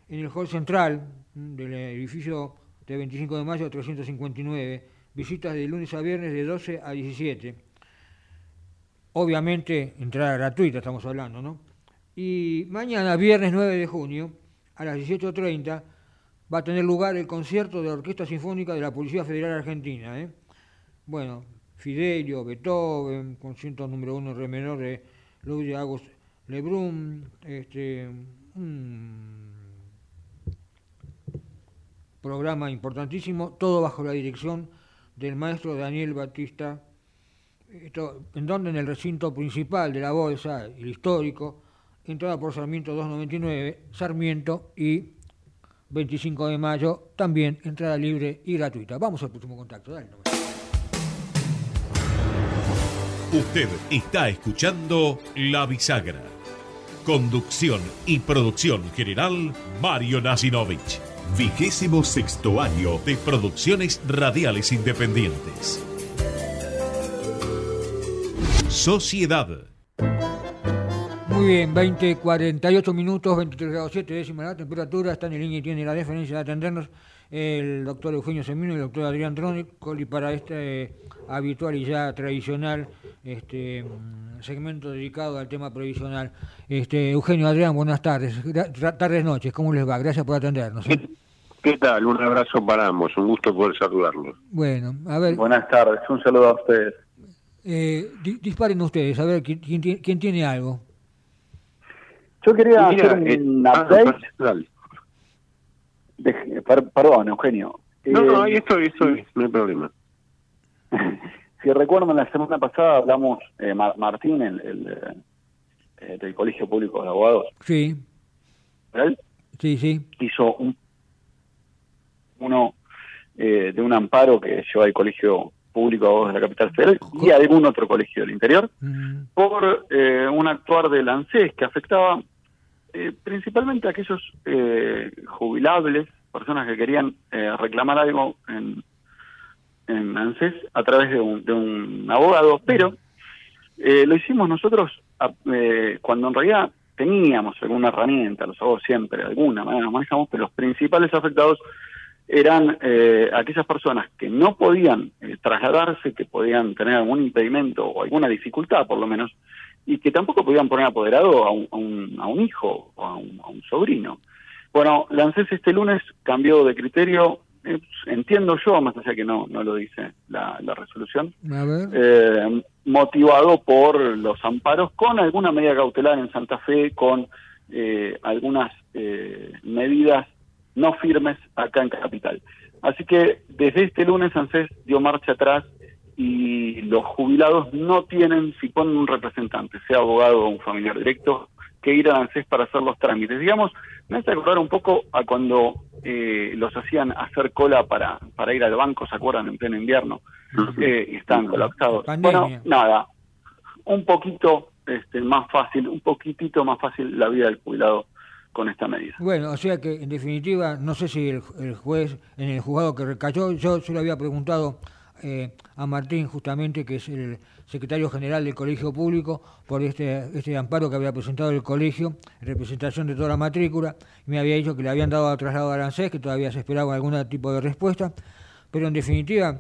en el hall central del edificio de 25 de mayo 359, visitas de lunes a viernes de 12 a 17. Obviamente, entrada gratuita estamos hablando, ¿no? Y mañana, viernes 9 de junio, a las 18:30, va a tener lugar el concierto de la Orquesta Sinfónica de la Policía Federal Argentina. Bueno, Fidelio, Beethoven, concierto número 1 en re menor de Ludwig August Lebrun, programa importantísimo, todo bajo la dirección del maestro Daniel Batista. Esto, ¿en dónde? En el recinto principal de la Bolsa, el histórico. Entrada por Sarmiento 299, Sarmiento y 25 de mayo, también entrada libre y gratuita. Vamos al próximo contacto. Dale, no me... Usted está escuchando La Bisagra. Conducción y producción general, Mario Nacinovich. 26º año de Producciones Radiales Independientes. Sociedad. Muy bien, 20:48 minutos, 23.7 décimas la temperatura, están en línea y tiene la deferencia de atendernos el doctor Eugenio Semino y el doctor Adrián Trónicoli para este habitual y ya tradicional segmento dedicado al tema previsional. Eugenio, Adrián, buenas tardes, tardes, noches, ¿cómo les va? Gracias por atendernos. ¿Qué tal? Un abrazo para ambos, un gusto poder saludarlos. Bueno, a ver. Buenas tardes, un saludo a ustedes. Disparen ustedes, a ver quién tiene algo. Yo quería hacer un update. Perdón, Eugenio. No, ahí estoy, no hay problema. Si recuerdan, la semana pasada hablamos, Martín, el del Colegio Público de Abogados. Sí. ¿Verdad? Sí. Hizo uno de un amparo que lleva el Colegio Público de Abogados de la Capital Federal y algún otro colegio del interior, por un actuar del ANSES que afectaba principalmente a aquellos jubilables, personas que querían reclamar algo en ANSES a través de un abogado, pero lo hicimos nosotros cuando en realidad teníamos alguna herramienta, los abogados siempre de alguna manera nos manejamos, pero los principales afectados eran aquellas personas que no podían trasladarse, que podían tener algún impedimento o alguna dificultad por lo menos, y que tampoco podían poner apoderado a un hijo o a un sobrino. Bueno, la ANSES este lunes cambió de criterio, entiendo yo, más allá que no lo dice la resolución, a ver. Motivado por los amparos con alguna medida cautelar en Santa Fe, con algunas medidas no firmes acá en Capital. Así que desde este lunes ANSES dio marcha atrás y los jubilados no tienen, si ponen un representante, sea abogado o un familiar directo, que ir a ANSES para hacer los trámites. Digamos, me hace acordar un poco a cuando los hacían hacer cola para ir al banco, ¿se acuerdan? En pleno invierno. Están colapsados. Pandemia. Bueno, nada, un poquito más fácil, un poquitito más fácil la vida del jubilado con esta medida. Bueno, o sea que en definitiva, no sé si el juez, en el juzgado que recayó, yo se lo había preguntado a Martín justamente, que es el secretario general del Colegio Público, por este amparo que había presentado el colegio, en representación de toda la matrícula, y me había dicho que le habían dado traslado a ANSES, que todavía se esperaba algún tipo de respuesta, pero en definitiva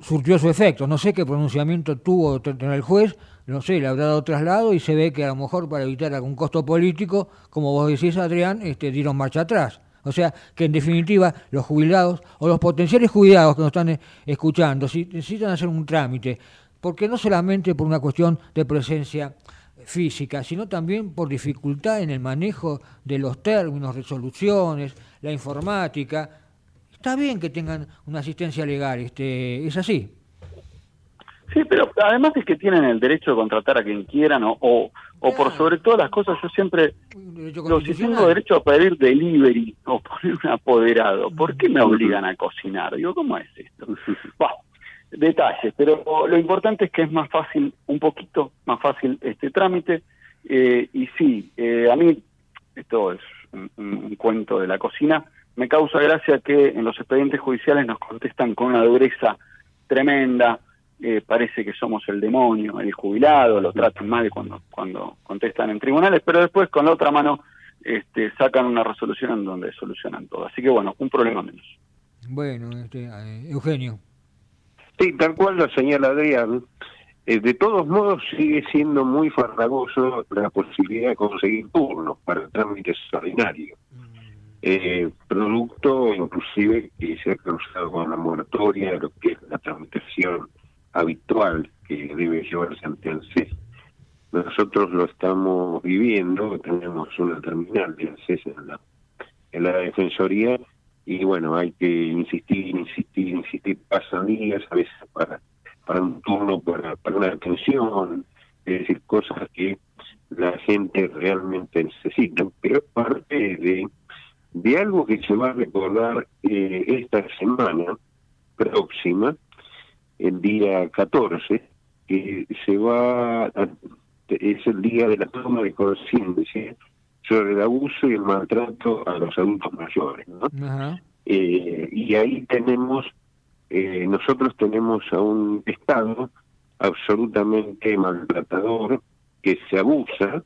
surtió su efecto. No sé qué pronunciamiento tuvo el juez, no sé, le habrá dado traslado y se ve que a lo mejor para evitar algún costo político, como vos decís, Adrián, dieron marcha atrás. O sea, que en definitiva los jubilados o los potenciales jubilados que nos están escuchando, si necesitan hacer un trámite, porque no solamente por una cuestión de presencia física, sino también por dificultad en el manejo de los términos, resoluciones, la informática, está bien que tengan una asistencia legal, es así. Sí, pero además es que tienen el derecho de contratar a quien quieran o por sobre todas las cosas, yo siempre, si tengo derecho a pedir delivery o poner un apoderado, ¿por qué me obligan a cocinar? Digo, ¿cómo es esto? Bueno, detalles, pero lo importante es que es más fácil, un poquito más fácil este trámite, y sí, a mí, esto es un cuento de la cocina, me causa gracia que en los expedientes judiciales nos contestan con una dureza tremenda, parece que somos el demonio, el jubilado, lo tratan mal cuando contestan en tribunales, pero después con la otra mano sacan una resolución en donde solucionan todo. Así que bueno, un problema menos. Bueno, Eugenio. Sí, tal cual lo señala Adrián. De todos modos sigue siendo muy farragoso la posibilidad de conseguir turnos para trámites ordinarios. Producto inclusive que se ha cruzado con la moratoria, lo que es la tramitación habitual que debe llevarse ante el CES. Nosotros lo estamos viviendo, tenemos una terminal del CES en la Defensoría y bueno, hay que insistir, pasan días a veces para un turno, para una atención, es decir, cosas que la gente realmente necesita, pero parte de algo que se va a recordar esta semana próxima, el día 14, que es el día de la toma de conciencia sobre el abuso y el maltrato a los adultos mayores, ¿no? Uh-huh. Y ahí tenemos, nosotros tenemos a un Estado absolutamente maltratador que se abusa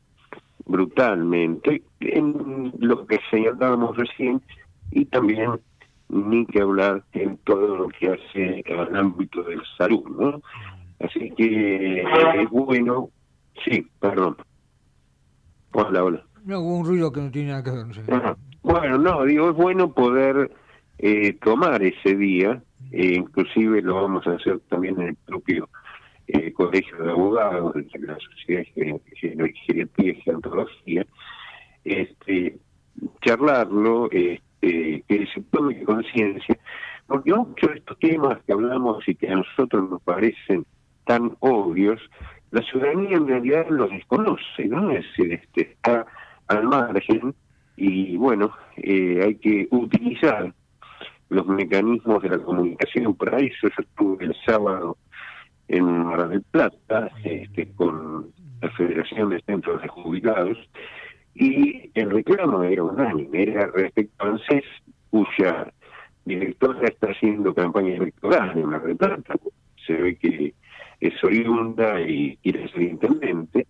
brutalmente, en lo que señalábamos recién, y también ni que hablar en todo lo que hace al ámbito de la salud, ¿no? Así que es bueno. Sí, perdón. Hola. No, hubo un ruido que no tiene nada que ver. No sé. Bueno, no, digo, es bueno poder tomar ese día, inclusive lo vamos a hacer también en el propio Colegio de Abogados, de la Sociedad de Geriatría y Gerontología, charlarlo, que se tome conciencia, porque muchos de estos temas que hablamos y que a nosotros nos parecen tan obvios, la ciudadanía en realidad los desconoce, ¿no? Es decir, está al margen y bueno, hay que utilizar los mecanismos de la comunicación. Para eso yo estuve el sábado en Mar del Plata con la Federación de Centros de Jubilados, y el reclamo era unánime, era respecto a ANSES, cuya directora está haciendo campaña electoral en la retrata, se ve que es oriunda y quiere ser intendente.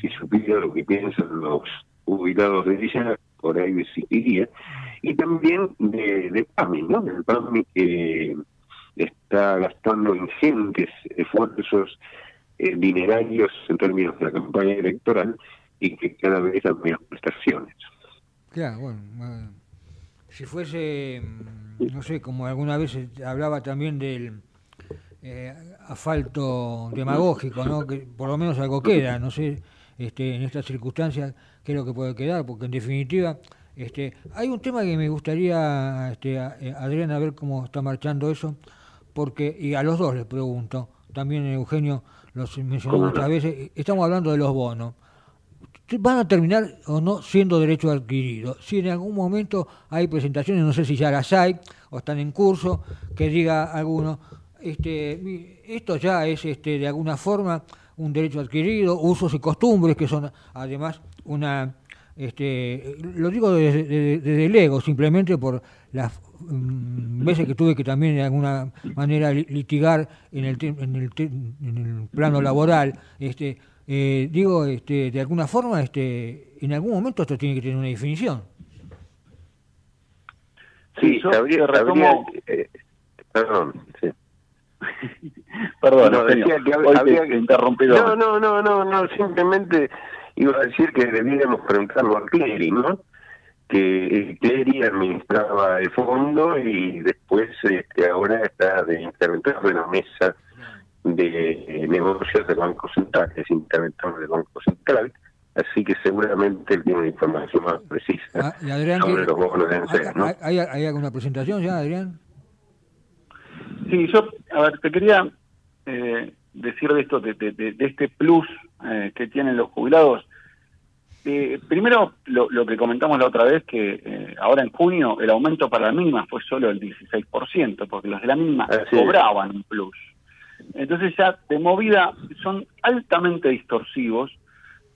Si supiera lo que piensan los jubilados de ella, por ahí decidiría. Y también de PAMI, ¿no? El PAMI que está gastando ingentes esfuerzos dinerarios en términos de la campaña electoral, y que cada vez hay menos prestaciones. Claro, bueno, si fuese, no sé, como alguna vez hablaba también del asfalto demagógico, ¿no? Que por lo menos algo queda, no sé, en estas circunstancias qué es lo que puede quedar, porque en definitiva hay un tema que me gustaría, Adrián, a ver cómo está marchando eso, porque, y a los dos les pregunto, también Eugenio los mencionó muchas veces, estamos hablando de los bonos, van a terminar o no siendo derecho adquirido. Si en algún momento hay presentaciones, no sé si ya las hay o están en curso, que diga alguno, esto ya es de alguna forma un derecho adquirido, usos y costumbres que son además una, lo digo desde el ego, simplemente por las veces que tuve que también de alguna manera litigar en el plano laboral, digo, de alguna forma, en algún momento esto tiene que tener una definición. Sí, yo Perdón, sí. Perdón, no, decía que habría que interrumpir. No, simplemente iba a decir que debíamos preguntarlo a Clery, ¿no? Que Clery administraba el fondo y después ahora está de interventor de la mesa de negocios del Banco Central, es interventor del Banco Central, así que seguramente él tiene información más precisa y Adrián, sobre los bonos de ANSES, ¿no? ¿Hay alguna presentación ya, Adrián? Sí, yo, a ver, te quería decir de esto, de este plus que tienen los jubilados. Primero, lo que comentamos la otra vez, que ahora en junio el aumento para la mínima fue solo el 16%, porque los de la mínima cobraban un plus. Entonces ya, de movida, son altamente distorsivos,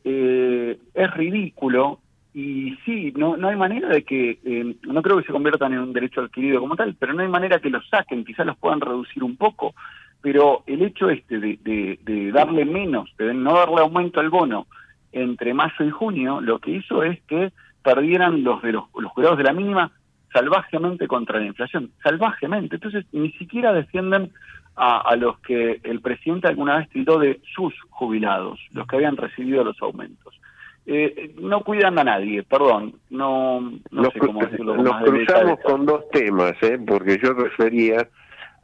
es ridículo, y sí, no hay manera de que, no creo que se conviertan en un derecho adquirido como tal, pero no hay manera que los saquen, quizás los puedan reducir un poco, pero el hecho de darle menos, de no darle aumento al bono entre mayo y junio, lo que hizo es que perdieran los jubilados de la mínima salvajemente contra la inflación, salvajemente. Entonces ni siquiera defienden a los que el presidente alguna vez tildó de sus jubilados, los que habían recibido los aumentos. No cuidan a nadie, perdón, no sé cómo decirlo. Nos cruzamos con dos temas, porque yo refería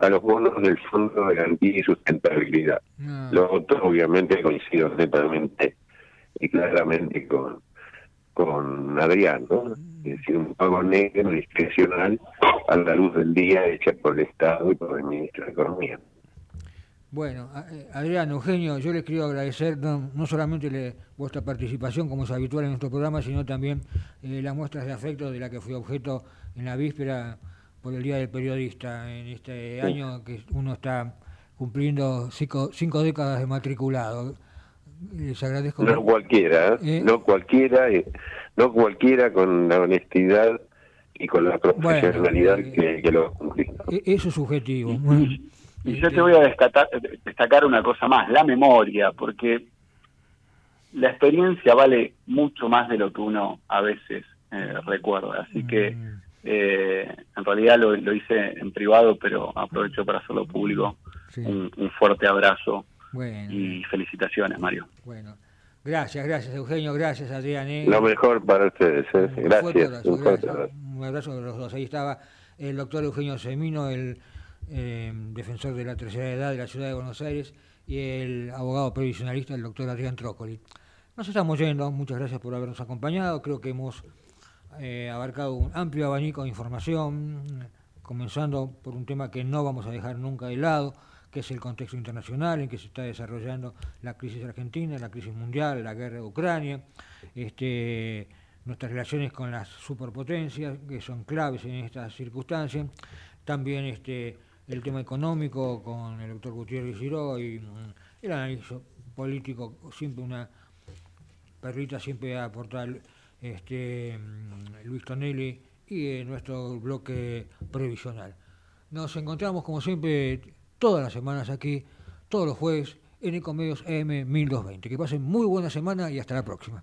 a los bonos del Fondo de Garantía y Sustentabilidad. Los otros obviamente coincido netamente y claramente con Adrián, ¿no? Es decir, un pago negro discrecional a la luz del día hecha por el Estado y por el Ministro de Economía. Bueno, Adrián, Eugenio, yo les quiero agradecer no solamente vuestra participación, como es habitual en nuestro programa, sino también las muestras de afecto de la que fui objeto en la víspera por el Día del Periodista, en este año que uno está cumpliendo cinco décadas de matriculado. Les agradezco. No cualquiera con la honestidad y con la profesionalidad que lo cumplí. Eso es subjetivo. Y yo te voy a destacar una cosa más, la memoria, porque la experiencia vale mucho más de lo que uno a veces recuerda. Así que en realidad lo hice en privado, pero aprovecho para hacerlo público. Sí. Un fuerte abrazo y felicitaciones, Mario. Bueno, gracias Eugenio, gracias Adrián. Lo mejor para ustedes. Gracias. Un abrazo de los dos. Ahí estaba el doctor Eugenio Semino, el defensor de la tercera edad de la ciudad de Buenos Aires, y el abogado previsionalista, el doctor Adrián Tróccoli. Nos estamos yendo, muchas gracias por habernos acompañado. Creo que hemos abarcado un amplio abanico de información, comenzando por un tema que no vamos a dejar nunca de lado, que es el contexto internacional en que se está desarrollando la crisis argentina, la crisis mundial, la guerra de Ucrania, nuestras relaciones con las superpotencias, que son claves en estas circunstancias, también el tema económico con el doctor Gutiérrez Giró y el análisis político, siempre una perrita siempre a aportar Luis Tonelli y nuestro bloque previsional. Nos encontramos como siempre todas las semanas aquí, todos los jueves en Ecomedios AM 1220. Que pasen muy buena semana y hasta la próxima.